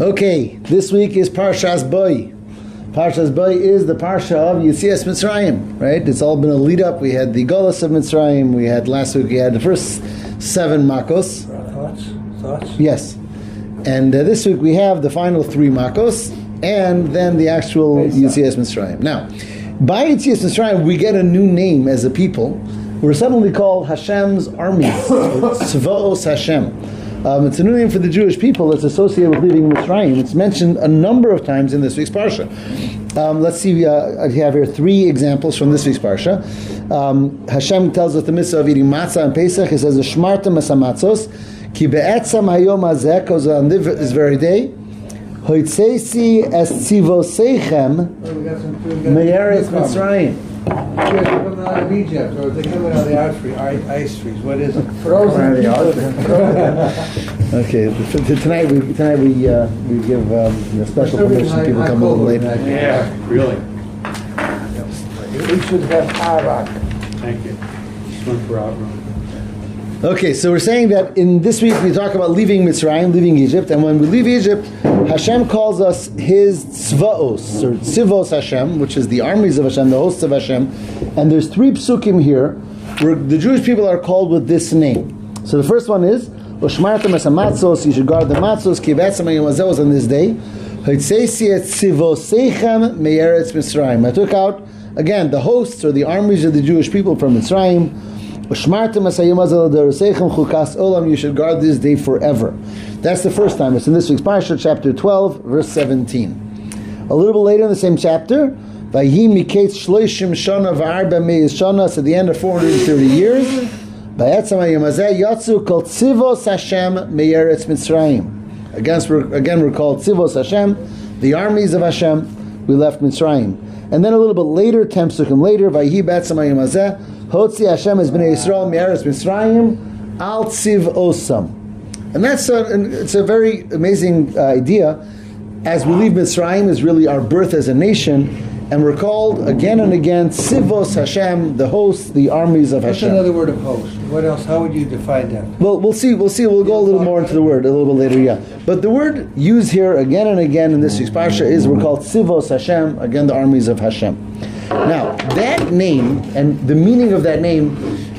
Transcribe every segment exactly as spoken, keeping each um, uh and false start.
Okay, this week is Parsha's Bo. Parsha's Bo is the Parsha of Yetzias Mitzrayim, right? It's all been a lead up. We had the Golas of Mitzrayim. We had last week, we had the first seven Makos. Thoughts? Thoughts? Yes. And uh, this week we have the final three Makos and then the actual Yetzias Mitzrayim. Now, by Yetzias Mitzrayim, we get a new name as a people. We're suddenly called Hashem's armies, Tzva'os Hashem. Um, it's a new name for the Jewish people that's associated with leaving Mitzrayim. It's mentioned a number of times in this week's Parsha. Um, let's see, uh, I have here three examples from this week's Parsha. Um, Hashem tells us the mitzvah of eating matzah on Pesach. He says, "Shmartem es hamatzos, ki be'etzam hayom hazeh, because on this very day, hoitzeisi es tzivosechem me'eretz Mitzrayim." They come out of Egypt, or they come out of the ice trees. What is it? Frozen. Okay. Tonight we tonight we uh, we give um, you know, special permission to people come a little late. Yeah, really. We should have Iraq. Thank you. One for Avram. Okay, so we're saying that in this week we talk about leaving Mitzrayim, leaving Egypt, and when we leave Egypt, Hashem calls us His Tzva'os, or Tzvos Hashem, which is the armies of Hashem, the hosts of Hashem, and there's three psukim here where the Jewish people are called with this name. So the first one is, Oshmartem es hamatzos, you should guard the matzos, ki be'etzam hayom hazeh was on this day, hoitzeisi et tzivosechem me'eretz Mitzrayim. I took out, again, the hosts or the armies of the Jewish people from Mitzrayim. You should guard this day forever. That's the first time. It's in this week's Parsha, chapter twelve, verse seventeen. A little bit later in the same chapter, at the end of four hundred thirty years, again we're, again we're called Tzvos Hashem, the armies of Hashem. We left Mitzrayim. And then a little bit later, ten psukim later, Hotzi Hashem is b'nei Yisrael mi'eretz Mitzrayim al tziv osam. And that's a, it's a very amazing uh, idea. As we leave Mitzrayim is really our birth as a nation, and we're called again and again Tzvos Hashem, the hosts, the armies of Hashem. That's another word of host. What else? How would you define that? Well, we'll see. We'll see. We'll go a little more into the word a little bit later. Yeah. But the word used here again and again in this week's parsha is we're called Tzvos Hashem, again the armies of Hashem. Now, that name and the meaning of that name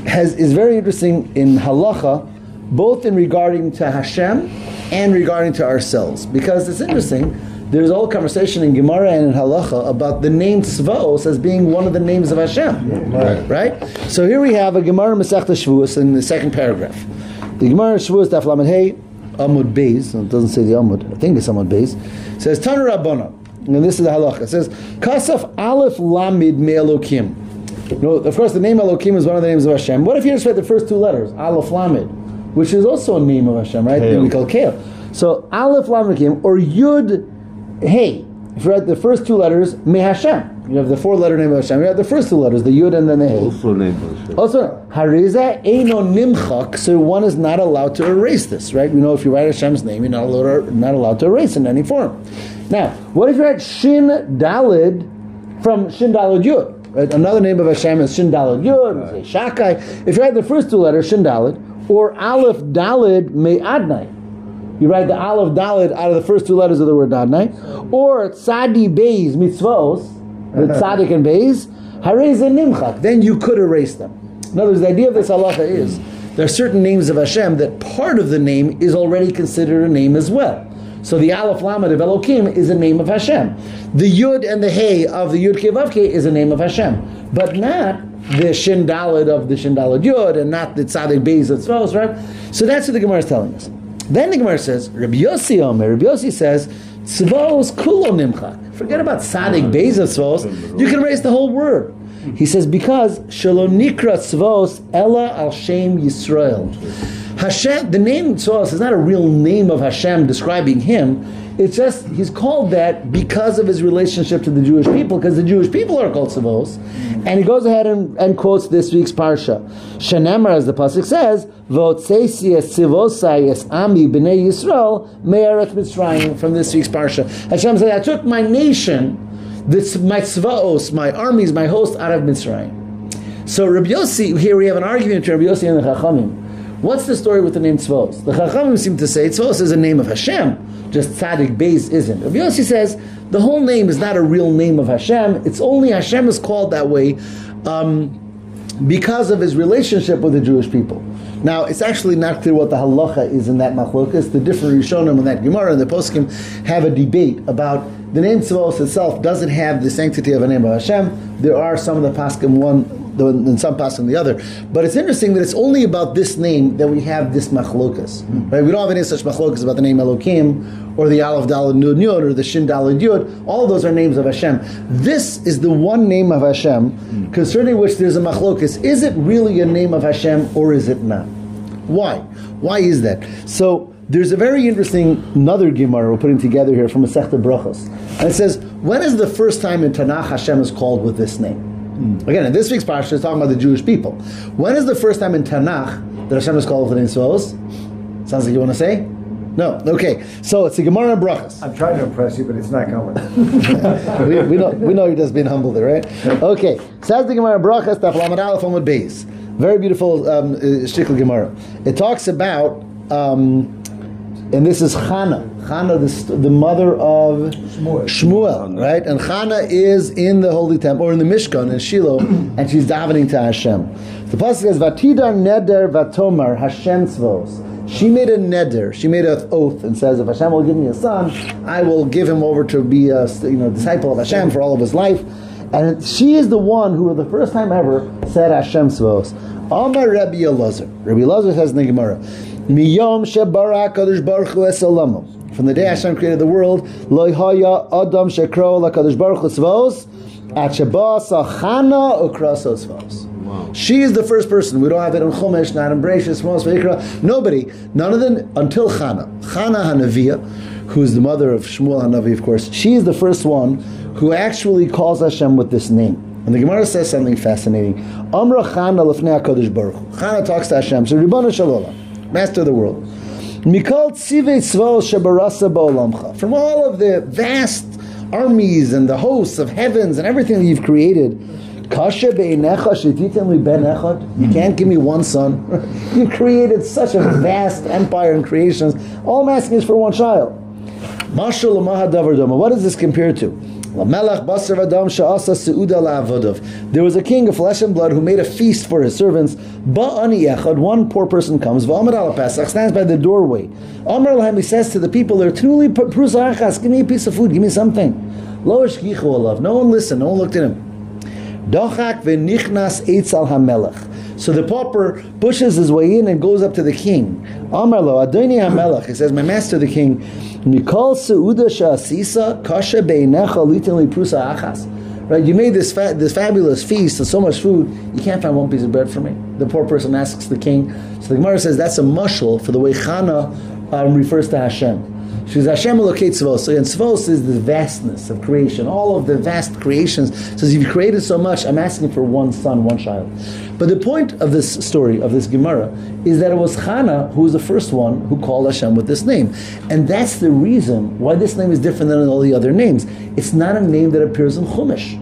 has is very interesting in halacha, both in regarding to Hashem and regarding to ourselves. Because it's interesting, there's a whole conversation in Gemara and in halacha about the name Tzva'os as being one of the names of Hashem. Right? right? So here we have a Gemara Masechta Shavuos in the second paragraph. The Gemara Shavuos Daf Lamed Hey Amud Beis, it doesn't say the Amud, I think it's Amud Beis, it says, Tanu Rabbana. And this is the halacha. It says, Kasaf Aleph Lamid Me Elohim. No, of course, the name Elohim is one of the names of Hashem. What if you just read the first two letters, Aleph Lamid, which is also a name of Hashem, right? That we call Kale. So Aleph Lamid or Yud Hey. If you read the first two letters, Me Hashem. You have the four-letter name of Hashem. You have the first two letters, the Yud and then the Hey. Also name of Hashem. Also, Hariza Eino Nimchak. So one is not allowed to erase this, right? We know if you write Hashem's name, you're not allowed to, not allowed to erase in any form. Now, what if you had Shin Dalid from Shin Dalid Yud? Right? Another name of Hashem is Shin Dalid Yud, right. Shakai. If you had the first two letters, Shin Dalid, or Aleph Dalid Me'adnai. You write the Aleph Dalid out of the first two letters of the word Adnai. Or Tzadi Beis Mitzvos, the Tzaddik and Beis, Hareze Nimchak. Then you could erase them. In other words, the idea of this halacha is there are certain names of Hashem that part of the name is already considered a name as well. So the Aleph Lamed of Elohim is a name of Hashem. The Yud and the Hey of the Yud Kei Vav Kei is a name of Hashem. But not the Shin Daled of the Shin Daled Yud and not the Tzaddik Beis of Tzvos, right? So that's what the Gemara is telling us. Then the Gemara says, Rabbi Yossi Omer, Rabbi Yossi says, Tzvos Kulo Nimchak. Forget about Tzaddik Beis of Tzvos. You can erase the whole word. He says, because Shelo Nikra Tzvos Ela Al Shem Yisrael. Hashem, the name Tzvos is not a real name of Hashem describing him. It's just, he's called that because of his relationship to the Jewish people, because the Jewish people are called Tzvos. And he goes ahead and, and quotes this week's Parsha. Shenemar, as the Pasuk says, V'otzeisi es tzivosai es ami b'nei Yisrael me'eretz Mitzrayim, from this week's Parsha. Hashem said, I took my nation, this, my tzva'os, my armies, my host, out of Mitzrayim. So Rabbi Yossi, here we have an argument between Rabbi Yossi and the Chachamim, What's the story with the name Tzvos? The Chachamim seem to say Tzvos is a name of Hashem, just Tzaddik Beis isn't. Rabbi Yossi says the whole name is not a real name of Hashem, it's only Hashem is called that way um, because of his relationship with the Jewish people. Now, it's actually not clear what the halacha is in that machlokas. The different Rishonim in that Gemara and the Poskim have a debate about the name Tzvos itself doesn't have the sanctity of a name of Hashem. There are some of the Poskim one and some Poskim the other. But it's interesting that it's only about this name that we have this machlokas. Right? We don't have any such machlokas about the name Elohim or the Aleph Daled Nun Yod or the Shin Daled Yod. All those are names of Hashem. This is the one name of Hashem concerning which there's a machlokas. Is it really a name of Hashem or is it not? Why? Why is that? So there's a very interesting another Gemara we're putting together here from Masechta Brachos. And it says, when is the first time in Tanakh Hashem is called with this name? Mm. Again, in this week's Parsha, it's talking about the Jewish people. When is the first time in Tanakh that Hashem is called with the name Tzvos? Sounds like you want to say? No. Okay. So it's the Gemara and Brachos. I'm trying to impress you, but it's not going. we, we, know, we know you're just being humble there, right? Okay. Says the Gemara and Brachos, Daf Lamed Aleph Amud Beis. Very beautiful um, Shtickle Gemara. It talks about... Um, And this is Hannah. Hannah, the, the mother of Shmuel. Shmuel, right? And Hannah is in the Holy Temple, or in the Mishkan, in Shiloh, and she's davening to Hashem. The pasuk says, "Vatidar neder vatomar Hashem tzvos." She made a neder. She made an oath and says, "If Hashem will give me a son, I will give him over to be a you know disciple of Hashem for all of his life." And she is the one who, for the first time ever, said Hashem tzvos. Amar Rabbi Elazar. Rabbi Elazar says in the Gemara. From the day Hashem created the world, wow. She is the first person. We don't have it in Chumash, not in Bereshis, Mos Vayikra. Nobody, none of them until Hannah. Hannah Hanaviah, who is the mother of Shmuel Hanavi, of course. She is the first one who actually calls Hashem with this name. And the Gemara says something fascinating. Amra Hannah lefnei Hakadosh Baruch Hu. Hannah talks to Hashem. So Ribbono Shel Olam. Master of the world. From all of the vast armies and the hosts of heavens and everything that you've created, you can't give me one son. You created such a vast empire and creations. All I'm asking is for one child. What is this compared to? There was a king of flesh and blood who made a feast for his servants. One poor person comes, stands by the doorway. He says to the people, there, give me a piece of food, give me something. No one listened, no one looked at him. So the pauper pushes his way in and goes up to the king. He says, my master the king, right, you made this fa- this fabulous feast and so much food, you can't find one piece of bread for me. The poor person asks the king. So the Gemara says that's a mushel for the way Hannah um, refers to Hashem. She says, Hashem elokei tzvos. So again, tzvos is the vastness of creation, all of the vast creations. It says, you've created so much, I'm asking for one son, one child. But the point of this story, of this Gemara, is that it was Hannah who was the first one who called Hashem with this name. And that's the reason why this name is different than all the other names. It's not a name that appears in Chumash.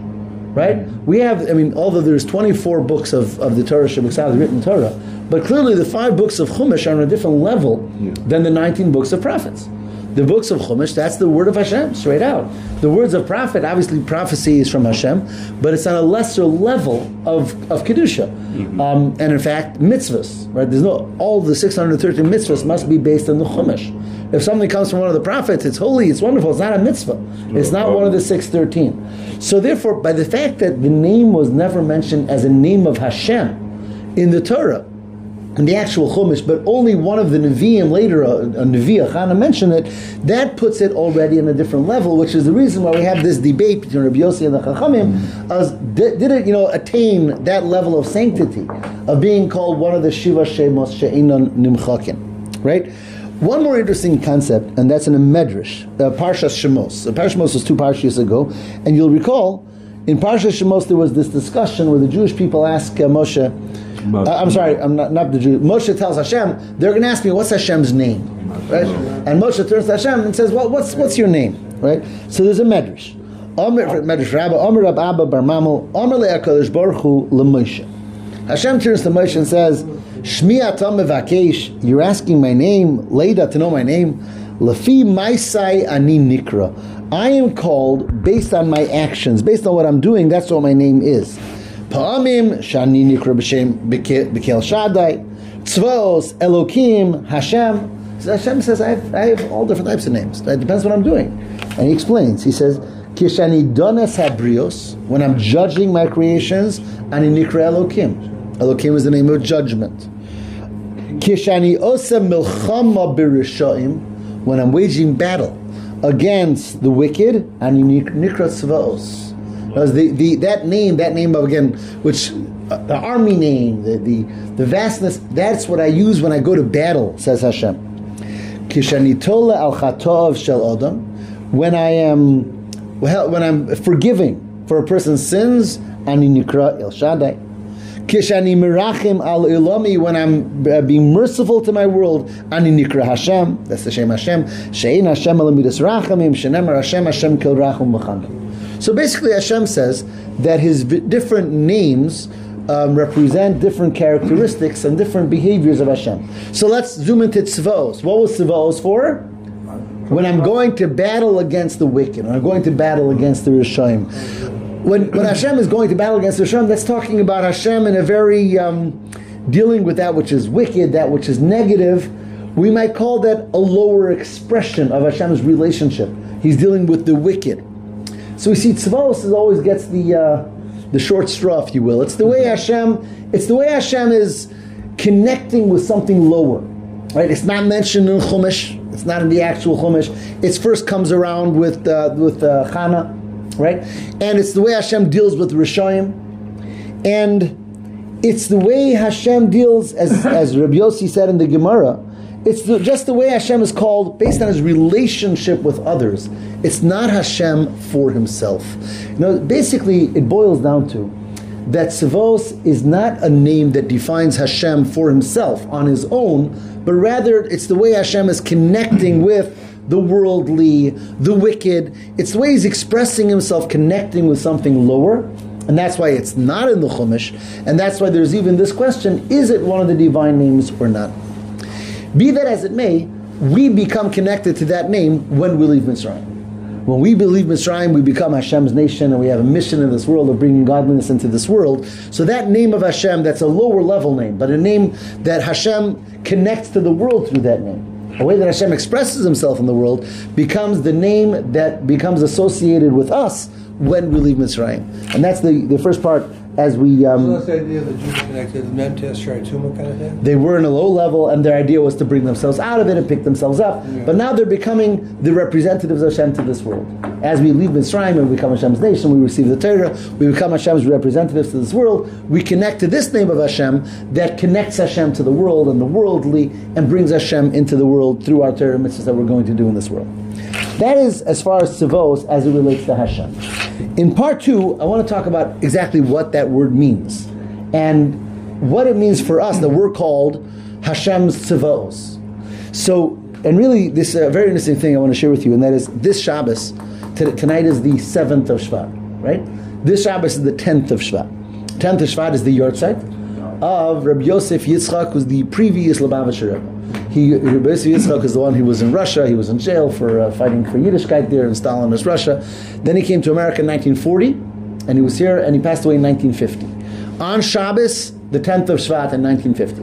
Right? We have, I mean, although there's twenty-four books of, of the Torah, Shabbat, written Torah, but clearly the five books of Chumash are on a different level yeah. than the nineteen books of prophets. The books of Chumash, that's the word of Hashem, straight out. The words of prophet, obviously prophecy is from Hashem, but it's on a lesser level of, of Kedusha. Mm-hmm. Um, and in fact, mitzvahs, right? There's no, all the six hundred thirteen mitzvahs must be based on the Chumash. If something comes from one of the prophets, it's holy, it's wonderful, it's not a mitzvah. It's not one of the six thirteen. So therefore, by the fact that the name was never mentioned as a name of Hashem in the Torah, in the actual Chumash, but only one of the Nevi'im later, a, a Nevi'ah, Hannah mentioned it, that puts it already on a different level, which is the reason why we have this debate between Rabbi Yossi and the Chachamim, as did, did it, you know, attain that level of sanctity, of being called one of the Shiva Shemos She'inon Nimchakin, right? One more interesting concept, and that's in a Medrash, uh, Parsha Shemos. Uh, Parsha Shemos was two parshas ago, and you'll recall, in Parsha Shemos there was this discussion where the Jewish people asked uh, Moshe, Uh, I'm sorry, I'm not, not the Jew. Moshe tells Hashem, they're going to ask me, what's Hashem's name? Right? And Moshe turns to Hashem and says, well, what's what's your name? Right? So there's a medrash. Omer, medrash Rabba, Omer Rab Abba Bar Mamel, Omer Le'akadosh Baruch Hu LeMoshe. Hashem turns to Moshe and says, Shmi atam mevakesh, you're asking my name, Leida, to know my name. Lafi maisai ani nikra, I am called based on my actions, based on what I'm doing, that's what my name is. Pa'amim shani nikra b'shem b'kel shaddai, Tzvos, Elohim, Hashem. So Hashem says, I have, I have all different types of names. It depends what I'm doing. And he explains. He says, Kishani donas habrios, when I'm judging my creations, ani nikra Elohim. Elohim is the name of judgment. Kishani osa milchama birishayim, when I'm waging battle against the wicked, ani nikra Tzva'os. The, the that name, that name of again, which. Uh, the army name, the, the the vastness, that's what I use when I go to battle, says Hashem. Kishanitola al chatov shel adam, when I am well, when I'm forgiving for a person's sins, ani nikra el shaddai. Kishani mirachim al ilami, when I'm uh, being merciful to my world, ani nikra Hashem. That's the Shem Hashem. Shein Hashem alamidus rachamim shenemar Hashem Hashem kel rachum v'chanim. So basically, Hashem says that his v- different names. Um, represent different characteristics and different behaviors of Hashem. So let's zoom into Tzvos. What was Tzvos for? When I'm going to battle against the wicked, when I'm going to battle against the Rishayim. When when Hashem is going to battle against the Rishayim, that's talking about Hashem in a very, um, dealing with that which is wicked, that which is negative. We might call that a lower expression of Hashem's relationship. He's dealing with the wicked. So we see Tzvos is always gets the... Uh, the short straw, if you will. It's the way Hashem. It's the way Hashem is connecting with something lower, right? It's not mentioned in Chumash. It's not in the actual Chumash. It first comes around with uh, with uh, Hannah, right? And it's the way Hashem deals with Rishayim, and it's the way Hashem deals, as as Rabbi Yossi said in the Gemara. It's the, just the way Hashem is called based on his relationship with others. It's not Hashem for himself. You know, basically, it boils down to that Tzvos is not a name that defines Hashem for himself on his own, but rather it's the way Hashem is connecting with the worldly, the wicked. It's the way he's expressing himself, connecting with something lower. And that's why it's not in the Chumash. And that's why there's even this question, is it one of the divine names or not? Be that as it may, we become connected to that name when we leave Mitzrayim. When we leave Mitzrayim, we become Hashem's nation, and we have a mission in this world of bringing godliness into this world. So that name of Hashem, that's a lower level name, but a name that Hashem connects to the world through that name. The way that Hashem expresses himself in the world becomes the name that becomes associated with us when we leave Mitzrayim. And that's the, the first part. As we, um, so that's the idea that Jews connected them to Shiraituma kind of thing? They were in a low level, and their idea was to bring themselves out of it and pick themselves up. Yeah. But now they're becoming the representatives of Hashem to this world. As we leave Mitzrayim and become Hashem's nation, we receive the Torah, we become Hashem's representatives to this world, we connect to this name of Hashem that connects Hashem to the world and the worldly, and brings Hashem into the world through our Torah mitzvahs that we're going to do in this world. That is as far as Tzvos as it relates to Hashem. In part two, I want to talk about exactly what that word means and what it means for us that we're called Hashem's Tzvos. So, and really, this is uh, a very interesting thing I want to share with you, and that is this Shabbos, t- tonight is the seventh of Shvat, right? This Shabbos is the tenth of Shvat. tenth of Shvat is the Yortzeit of Rabbi Yosef Yitzchak, who's the previous Lubavitcher Rebbe. He, Rabbi Yossi Yitzchak is the one who was in Russia. He was in jail for uh, fighting for Yiddishkeit there in Stalinist Russia. Then he came to America in nineteen forty, and he was here, and he passed away in nineteen fifty. On Shabbos, the tenth of Shvat in nineteen fifty.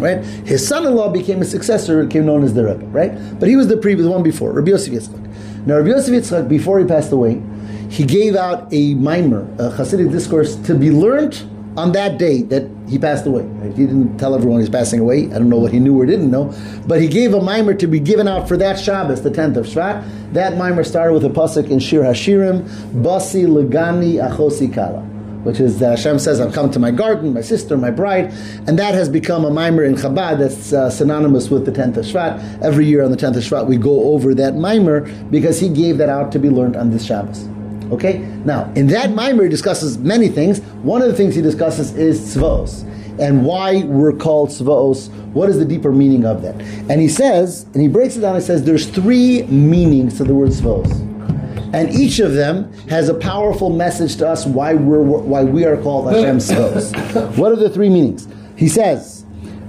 Right? His son-in-law became his successor, became known as the Rebbe, right? But he was the previous one before, Rabbi Yossi Yitzchak. Now, Rabbi Yossi Yitzchak, before he passed away, he gave out a mimer, a Hasidic discourse, to be learned on that day that he passed away. He didn't tell everyone he's passing away. I don't know what he knew or didn't know. But he gave a mimer to be given out for that Shabbos, the tenth of Shvat. That mimer started with a pasuk in Shir HaShirim, Basi Legani Achosi Kala, which is uh, Hashem says, I've come to my garden, my sister, my bride. And that has become a mimer in Chabad that's uh, synonymous with the tenth of Shvat. Every year on the tenth of Shvat, we go over that mimer because he gave that out to be learned on this Shabbos. Okay? Now, in that mimer, he discusses many things. One of the things he discusses is Tzvos, and why we're called Tzvos. What is the deeper meaning of that? And he says, and he breaks it down, he says, there's three meanings to the word Tzvos. And each of them has a powerful message to us why, we're, why we are called Hashem Tzvos. What are the three meanings? He says,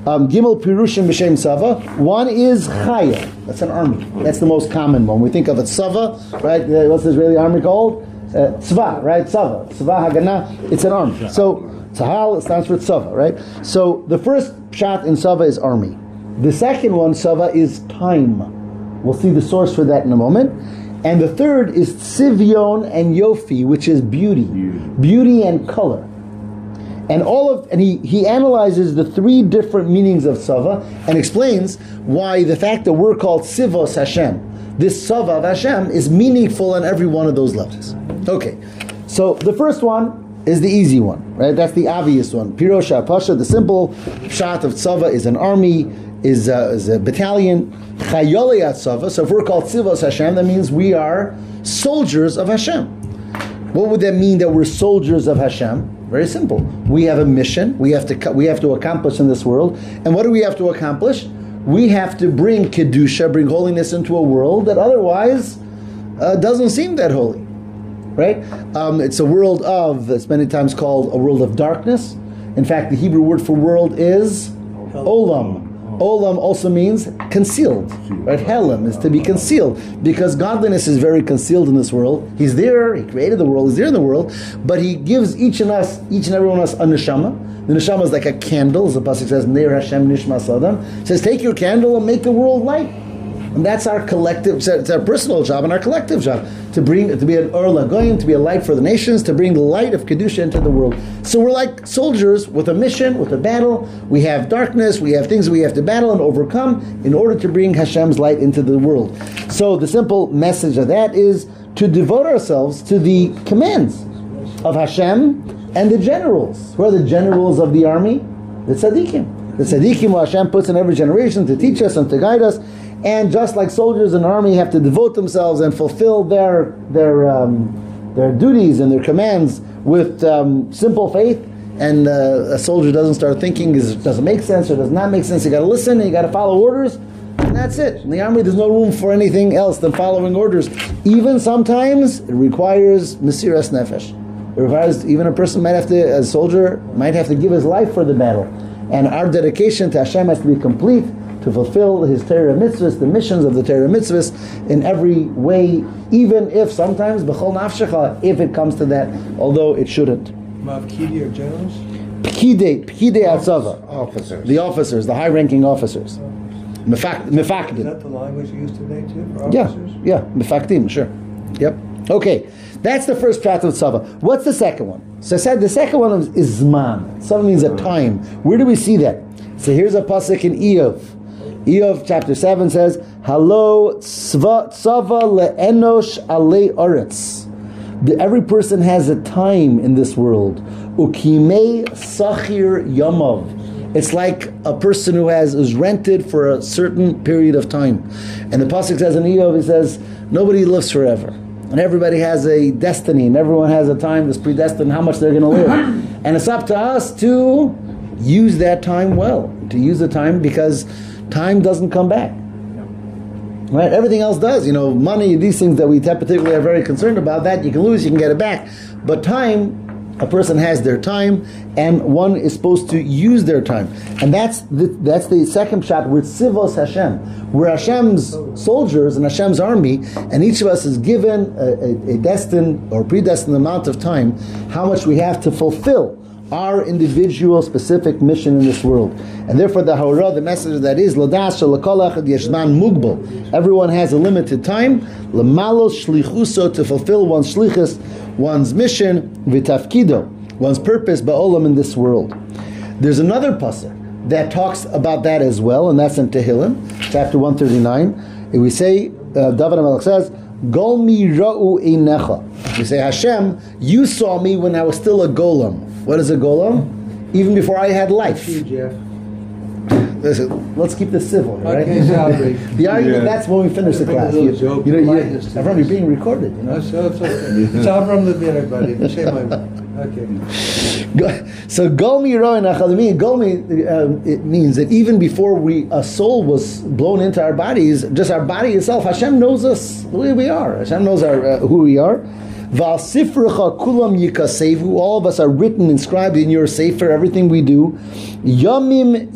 Um, Gimel Pirushim B'Shem Sava. One is Chaya. That's an army. That's the most common one. We think of a Tzava, right? What's the Israeli army called? Uh, tzva, right? Tzava. Tzva Haganah. It's an army. So Tzahal stands for Tzava, right? So the first shot in Tzava is army. The second one, Tzava, is time. We'll see the source for that in a moment. And the third is Tzivyon and Yofi, which is beauty. Beauty, beauty and color. And all of and he, he analyzes the three different meanings of Tzava and explains why the fact that we're called Tzvos Hashem, this Tzava of Hashem, is meaningful on every one of those levels. Okay, so the first one is the easy one, right? That's the obvious one. Pirosha Pasha, the simple shot of Tzava is an army, is a, is a battalion. Chayolei Tzava, so if we're called Tzvos Hashem, that means we are soldiers of Hashem. What would that mean that we're soldiers of Hashem? Very simple. We have a mission. We have to we have to accomplish in this world. And what do we have to accomplish? We have to bring Kedusha, bring holiness into a world that otherwise uh, doesn't seem that holy, right? Um, it's a world of, it's many times called a world of darkness. In fact, the Hebrew word for world is olam. Olam also means concealed, right? Helam is to be concealed, because godliness is very concealed in this world. He's there, He created the world, He's there in the world, but He gives each and us, each and every one of us a Neshama. The Neshama is like a candle, as the Pasuk says, Neir Hashem Nishmas Adam. It says, take your candle and make the world light. And that's our collective, it's our personal job and our collective job, to bring, to be an Or Lagoyim, to be a light for the nations, to bring the light of Kedusha into the world. So we're like soldiers with a mission, with a battle. We have darkness, we have things we have to battle and overcome in order to bring Hashem's light into the world. So the simple message of that is to devote ourselves to the commands of Hashem and the generals. Who are the generals of the army? The Tzaddikim. The Tzaddikim who Hashem puts in every generation to teach us and to guide us. And just like soldiers in an army have to devote themselves and fulfill their their um, their duties and their commands with um, simple faith, and uh, a soldier doesn't start thinking, is, does it make sense or does not make sense? You got to listen and you got to follow orders, and that's it. In the army, there's no room for anything else than following orders. Even sometimes it requires mesiras nefesh. It requires even a person might have to, a soldier might have to give his life for the battle, and our dedication to Hashem has to be complete, to fulfill his Torah mitzvahs, the missions of the Torah mitzvahs in every way, even if sometimes b'chol nafshecha, if it comes to that, although it shouldn't. Mavkidi or generals? P'kidei, p'kidei atzava. Officers. The officers, the high-ranking officers. Mifakdin. Is that the language used today too for officers? Yeah, yeah, mifakdin, sure. Yep. Okay, that's the first prat of tzava. What's the second one? So I said the second one is zman. Zman means a time. Where do we see that? So here's a pasuk in Iyov. Iyov chapter seven says, Halo tzava le'enosh ale oretz. Every person has a time in this world. Ukimei sachir yamav. It's like a person who has is rented for a certain period of time. And the pasuk says in Iyov, it says, nobody lives forever. And everybody has a destiny. And everyone has a time that's predestined how much they're going to live. And it's up to us to use that time well. To use the time, because time doesn't come back, right? Everything else does. You know, money, these things that we particularly are very concerned about, that you can lose, you can get it back. But time, a person has their time, and one is supposed to use their time. And that's the, that's the second shot. We're Tzvos Hashem. We're Hashem's soldiers and Hashem's army, and each of us is given a, a, a destined or predestined amount of time, how much we have to fulfill our individual specific mission in this world. And therefore the Ha'orah, the message of that is, L'das she'lekol echad yesh zman mugbal. Everyone has a limited time, l'malos shlichuso, to fulfill one's shlichus, one's mission, v'tafkido, one's purpose, ba'olam, in this world. There's another pasuk that talks about that as well, and that's in Tehillim, chapter one thirty-nine. And we say, uh, David HaMelech says, Golmi ra'u einecha. We say, Hashem, you saw me when I was still a golem. What is a golem? Even before I had life. Thank you, Jeff. Listen, let's keep this civil, right? Okay, the argument, yeah. That's when we finish the class. You, joke you know, you, Avram, you're being recorded. You know? No, so it's okay. So Avram, the dinner, buddy. Okay. So Golmi Roy Nachalmi, Golmi, it means that even before we a soul was blown into our bodies, just our body itself, Hashem knows us the way we are. Hashem knows our uh, who we are. V'al kulam yikasevu. All of us are written, inscribed in your sefer, everything we do. Yamim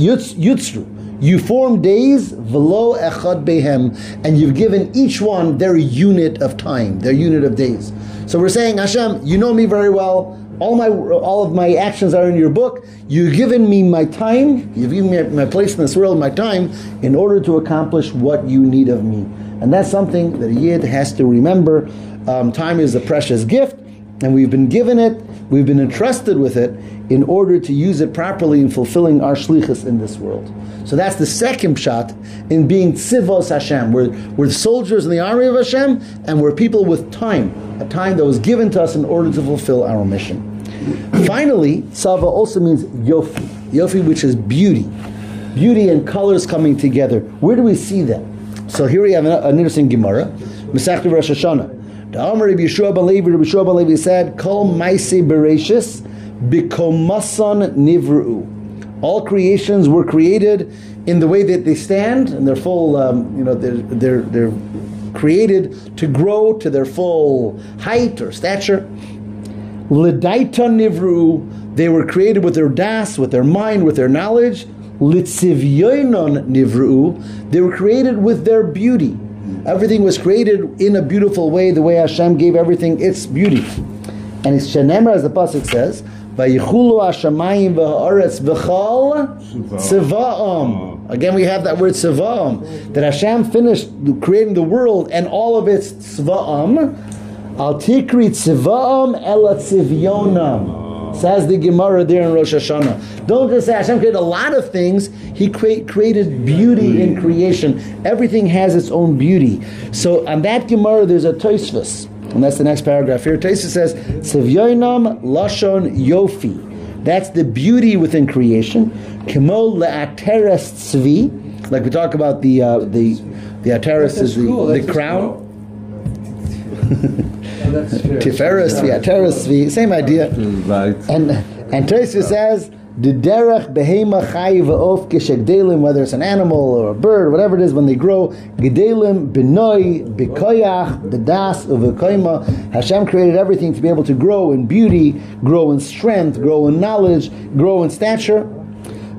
yutzru. You form days, v'lo echad behem, and you've given each one their unit of time, their unit of days. So we're saying, Hashem, you know me very well. All my, all of my actions are in your book. You've given me my time. You've given me my place in this world, my time, in order to accomplish what you need of me. And that's something that a Yid has to remember. Um, time is a precious gift, and we've been given it. We've been entrusted with it in order to use it properly in fulfilling our shlichus in this world. So that's the second shot in being Tzvos Hashem. We're, we're soldiers in the army of Hashem, and we're people with time, a time that was given to us in order to fulfill our mission. Finally, Tzava also means Yofi, Yofi, which is beauty, beauty and colors coming together. Where do we see that? So here we have an, an interesting Gemara, Masechta Rosh Hashanah. The Amar Rabbi Yeshua ben Levi, Rabbi Yeshua ben Levi said, "Kol ma'aseh bereishis b'komasan nivru." All creations were created in the way that they stand, and their full, um, you know, they're, they're they're created to grow to their full height or stature. L'daita nivru, they were created with their das, with their mind, with their knowledge. L'tzivyonon nivru, they were created with their beauty. Everything was created in a beautiful way, the way Hashem gave everything its beauty. And it's Shenemra, as the Pasuk says, Vayichulu ha-shamayim v'ha'aretz v'chal tziva'am. Again, we have that word tziva'am, that Hashem finished creating the world and all of its tziva'am. Al tikri tziva'am ela tziv'yonam. Says the Gemara there in Rosh Hashanah. Don't just say Hashem created a lot of things. He create, created beauty in creation. Everything has its own beauty. So on that Gemara, there's a Tosfos, and that's the next paragraph here. Tosfos says, "Tzivyoinam lashon yofi." That's the beauty within creation. Kemo le'ateres tzvi, like we talk about the uh, the the ateres is the, cool. the, the crown. Tiferes vi, ateres vi, same idea. Right. And and Tosfos says the derech behema chay v'of keshegdelim, whether it's an animal or a bird, whatever it is, when they grow, gedelim benoi b'koyach b'das u'v'koyma. Hashem created everything to be able to grow in beauty, grow in strength, grow in knowledge, grow in stature.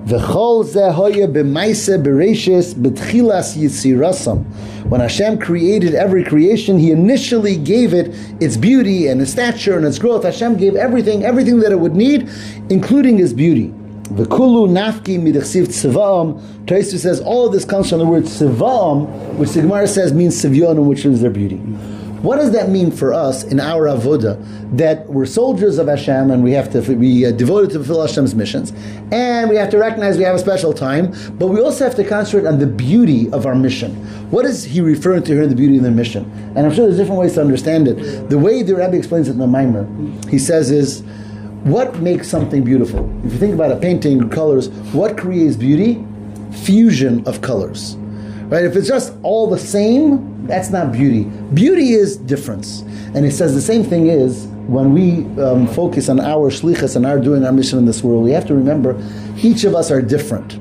V'chol zeh hoya b'maise b'reishis b'tchilas yitzirasam. When Hashem created every creation, He initially gave it its beauty and its stature and its growth. Hashem gave everything, everything that it would need, including its beauty. V'kulu nafki midachsiv tziva'am. Tosfos says all of this comes from the word tziva'am, which the Gemara says means tzivyonim, which means their beauty. What does that mean for us in our avoda, that we're soldiers of Hashem and we have to be devoted to fulfill Hashem's missions, and we have to recognize we have a special time, but we also have to concentrate on the beauty of our mission? What is he referring to here in the beauty of the mission? And I'm sure there's different ways to understand it. The way the Rebbe explains it in the Maamar, he says is, what makes something beautiful? If you think about a painting or colors, what creates beauty? Fusion of colors. Right? If it's just all the same, that's not beauty. Beauty is difference. And it says the same thing is when we um, focus on our shlichus and our doing our mission in this world. We have to remember each of us are different.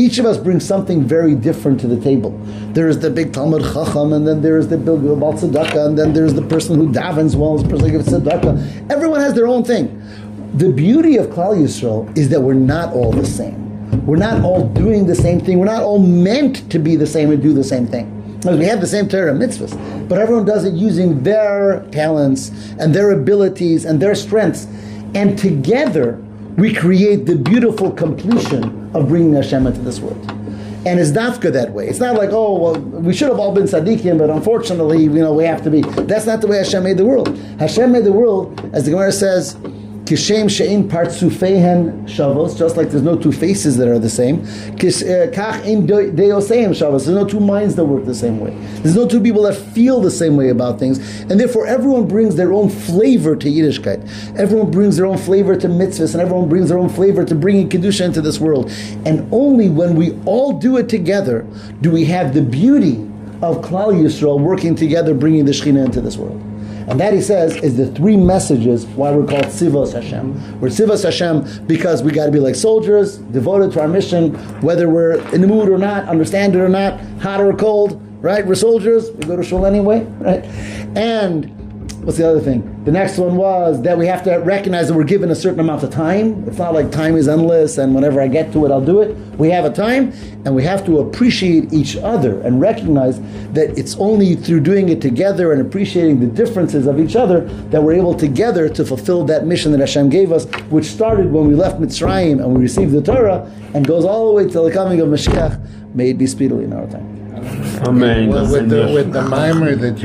Each of us brings something very different to the table. There is the big Talmud Chacham, and then there is the big Baal Tzedakah, and then there is the person who davens well, the person who gives Tzedakah. Everyone has their own thing. The beauty of Klal Yisrael is that we're not all the same. We're not all doing the same thing. We're not all meant to be the same and do the same thing. Because we have the same Torah and mitzvahs, but everyone does it using their talents and their abilities and their strengths. And together, we create the beautiful completion of bringing Hashem into this world. And it's dafka that way. It's not like, oh, well, we should have all been tzaddikim, but unfortunately, you know, we have to be. That's not the way Hashem made the world. Hashem made the world, as the Gemara says, Kishem she'in partsufehen shavos, just like there's no two faces that are the same. Kach im deoseim shavos, there's no two minds that work the same way. There's no two people that feel the same way about things, and therefore everyone brings their own flavor to Yiddishkeit. Everyone brings their own flavor to mitzvahs, and everyone brings their own flavor to bringing Kedusha into this world. And only when we all do it together do we have the beauty of Klal Yisrael working together, bringing the Shekhinah into this world. And that, he says, is the three messages why we're called Tzvos Hashem. We're Tzvos Hashem because we got to be like soldiers, devoted to our mission, whether we're in the mood or not, understand it or not, hot or cold, right? We're soldiers, we go to shul anyway, right? And what's the other thing? The next one was that we have to recognize that we're given a certain amount of time. It's not like time is endless and whenever I get to it, I'll do it. We have a time and we have to appreciate each other and recognize that it's only through doing it together and appreciating the differences of each other that we're able together to fulfill that mission that Hashem gave us, which started when we left Mitzrayim and we received the Torah and goes all the way till the coming of Mashiach. May it be speedily in our time. Amen. Well, with the, with the mimer that you